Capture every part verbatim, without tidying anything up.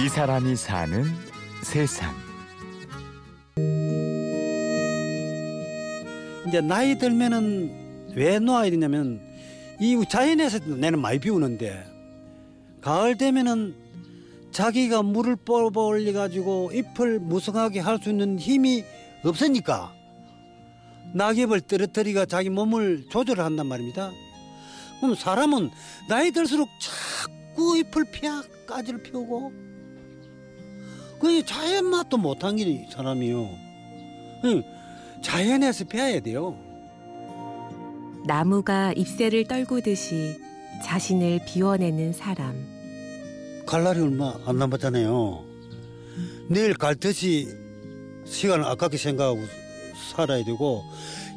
이 사람이 사는 세상. 이제 나이 들면은 왜 놓아야 되냐면 이 자연에서 내는 많이 비우는데 가을 되면은 자기가 물을 뽑아 올려 가지고 잎을 무성하게 할 수 있는 힘이 없으니까 낙엽을 떨어뜨리가 자기 몸을 조절한단 말입니다. 그럼 사람은 나이 들수록 자꾸 잎을 피하 가지를 피우고 그 자연 맛도 못한 게 사람이요. 자연에서 피해야 돼요. 나무가 잎새를 떨구듯이 자신을 비워내는 사람. 갈 날이 얼마 안 남았잖아요. 내일 갈 듯이 시간을 아깝게 생각하고 살아야 되고,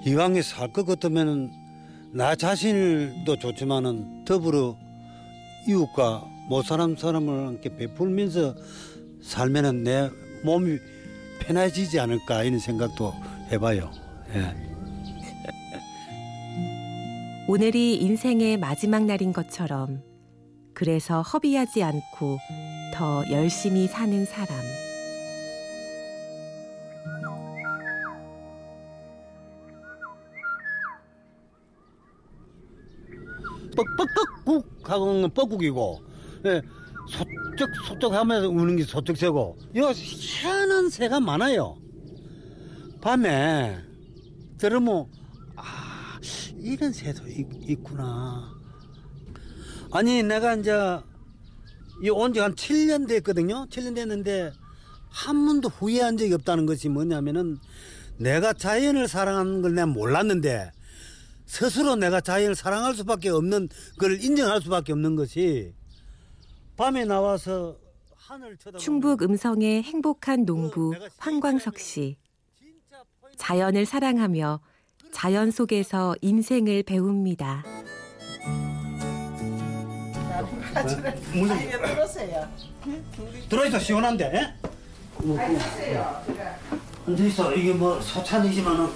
이왕에 살 것 같으면 나 자신도 좋지만은 더불어 이웃과 못 사는 사람을 함께 베풀면서 살면은 내 몸이 편해지지 않을까 이런 생각도 해봐요. 예. 오늘이 인생의 마지막 날인 것처럼 그래서 허비하지 않고 더 열심히 사는 사람. 뻑뻑뻑국 하고는 뻑국이고, 예, 소쩍 소쩍 하면서 우는 게 소쩍 새고, 요 희한한 새가 많아요. 밤에 들으면 아 이런 새도 있, 있구나. 아니 내가 이제 이 온 지 한 칠 년 됐거든요. 칠 년 됐는데 한 번도 후회한 적이 없다는 것이 뭐냐면은 내가 자연을 사랑하는 걸 내가 몰랐는데 스스로 내가 자연을 사랑할 수밖에 없는 걸 인정할 수밖에 없는 것이 밤에 나와서 하늘 쳐다보는 충북 음성의 행복한 농부 황광석 씨. 자연을 사랑하며 자연 속에서 인생을 배웁니다. 들어있어 시원한데. 앉아있어. 이게 뭐 소찬이지만은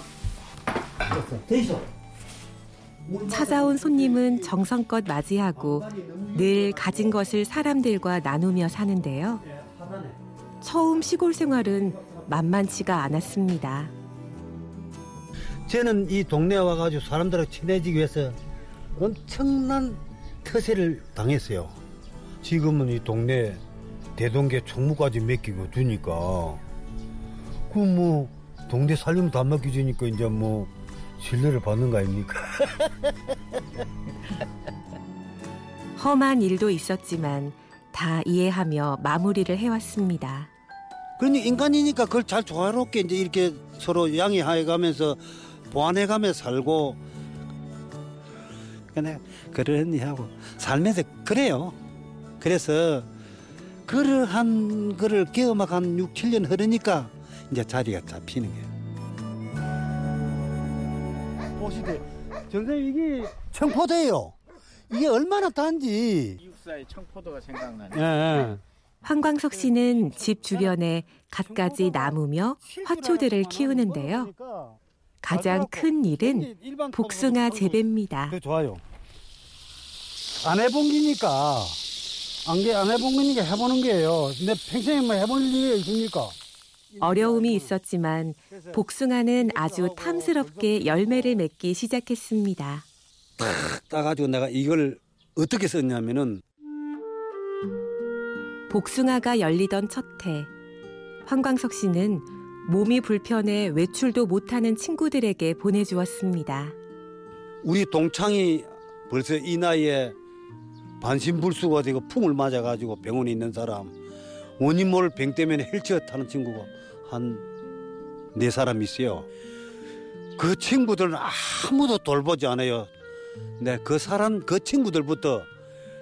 돼있어. 찾아온 손님은 정성껏 맞이하고 늘 가진 것을 사람들과 나누며 사는데요. 처음 시골 생활은 만만치가 않았습니다. 저는 이 동네에 와가지고 사람들하고 친해지기 위해서 엄청난 터세를 당했어요. 지금은 이 동네 대동계 총무까지 맡기고 주니까 그 뭐 동네 살림 다 맡겨주니까 이제 뭐 신뢰를 받는 거 아닙니까? 험한 일도 있었지만 다 이해하며 마무리를 해왔습니다. 그러니 인간이니까 그걸 잘 조화롭게 이제 이렇게 서로 양해해가면서 보완해가며 살고. 그냥 그러니 하고 살면서 그래요. 그래서 그러한 거를 경험한 한 육, 칠 년 흐르니까 이제 자리가 잡히는 거예요. 보시대. 선생님 이게 청포도예요. 이게 얼마나 단지. 이웃사의 청포도가 생각나네요. 예. 황광석 씨는 집 주변에 갖가지 나무며 화초들을 키우는데요. 가장 큰 일은 복숭아 재배입니다. 좋아요. 안 해본 기니까 안 게 안 해본 거니까 해보는 게예요. 내 평생에 뭐 해본 일이 있습니까? 어려움이 있었지만 복숭아는 아주 탐스럽게 열매를 맺기 시작했습니다. 탁 따가지고 내가 이걸 어떻게 썼냐면은 복숭아가 열리던 첫 해 황광석 씨는 몸이 불편해 외출도 못하는 친구들에게 보내주었습니다. 우리 동창이 벌써 이 나이에 반신불수가 되고 풍을 맞아가지고 병원에 있는 사람, 원인 모를 병 때문에 헬치어 타는 친구가 한 네 사람 있어요. 그 친구들은 아무도 돌보지 않아요. 네, 그 사람, 그 친구들부터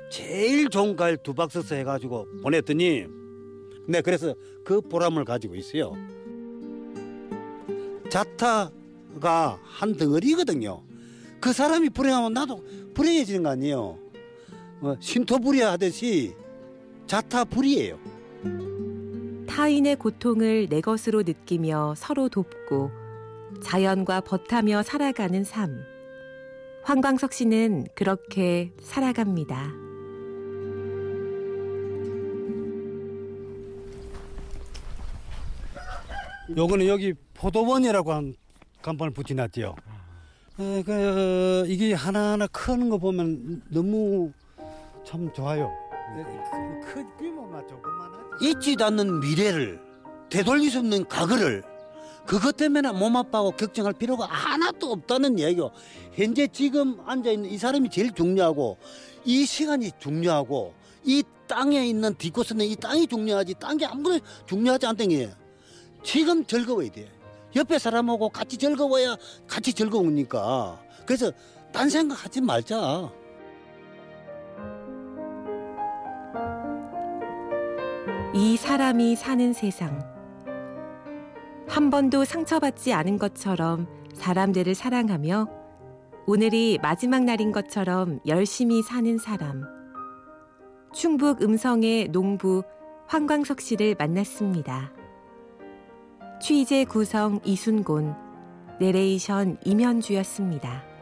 제일 좋은 과일 두 박스서 해가지고 보냈더니, 네, 그래서 그 보람을 가지고 있어요. 자타가 한 덩어리거든요. 그 사람이 불행하면 나도 불행해지는 거 아니에요. 어, 신토불이야 하듯이 자타불이에요. 타인의 고통을 내 것으로 느끼며 서로 돕고 자연과 벗하며 살아가는 삶. 황광석 씨는 그렇게 살아갑니다. 요거는 여기 포도원이라고 한 간판을 붙여놨지요. 에, 그, 이게 하나하나 크는 거 보면 너무 참 좋아요. 큰 규모가 조그만하지. 잊지도 않는 미래를, 되돌릴 수 없는 과거를, 그것 때문에 몸 아파하고 걱정할 필요가 하나도 없다는 얘기요. 현재 지금 앉아있는 이 사람이 제일 중요하고, 이 시간이 중요하고, 이 땅에 있는 뒷곳에는 이 땅이 중요하지, 딴 게 아무것도 중요하지 않다는 게 지금 즐거워야 돼. 옆에 사람하고 같이 즐거워야 같이 즐거우니까. 그래서 딴 생각하지 말자. 이 사람이 사는 세상. 한 번도 상처받지 않은 것처럼 사람들을 사랑하며 오늘이 마지막 날인 것처럼 열심히 사는 사람. 충북 음성의 농부 황광석 씨를 만났습니다. 취재 구성 이순곤, 내레이션 임현주였습니다.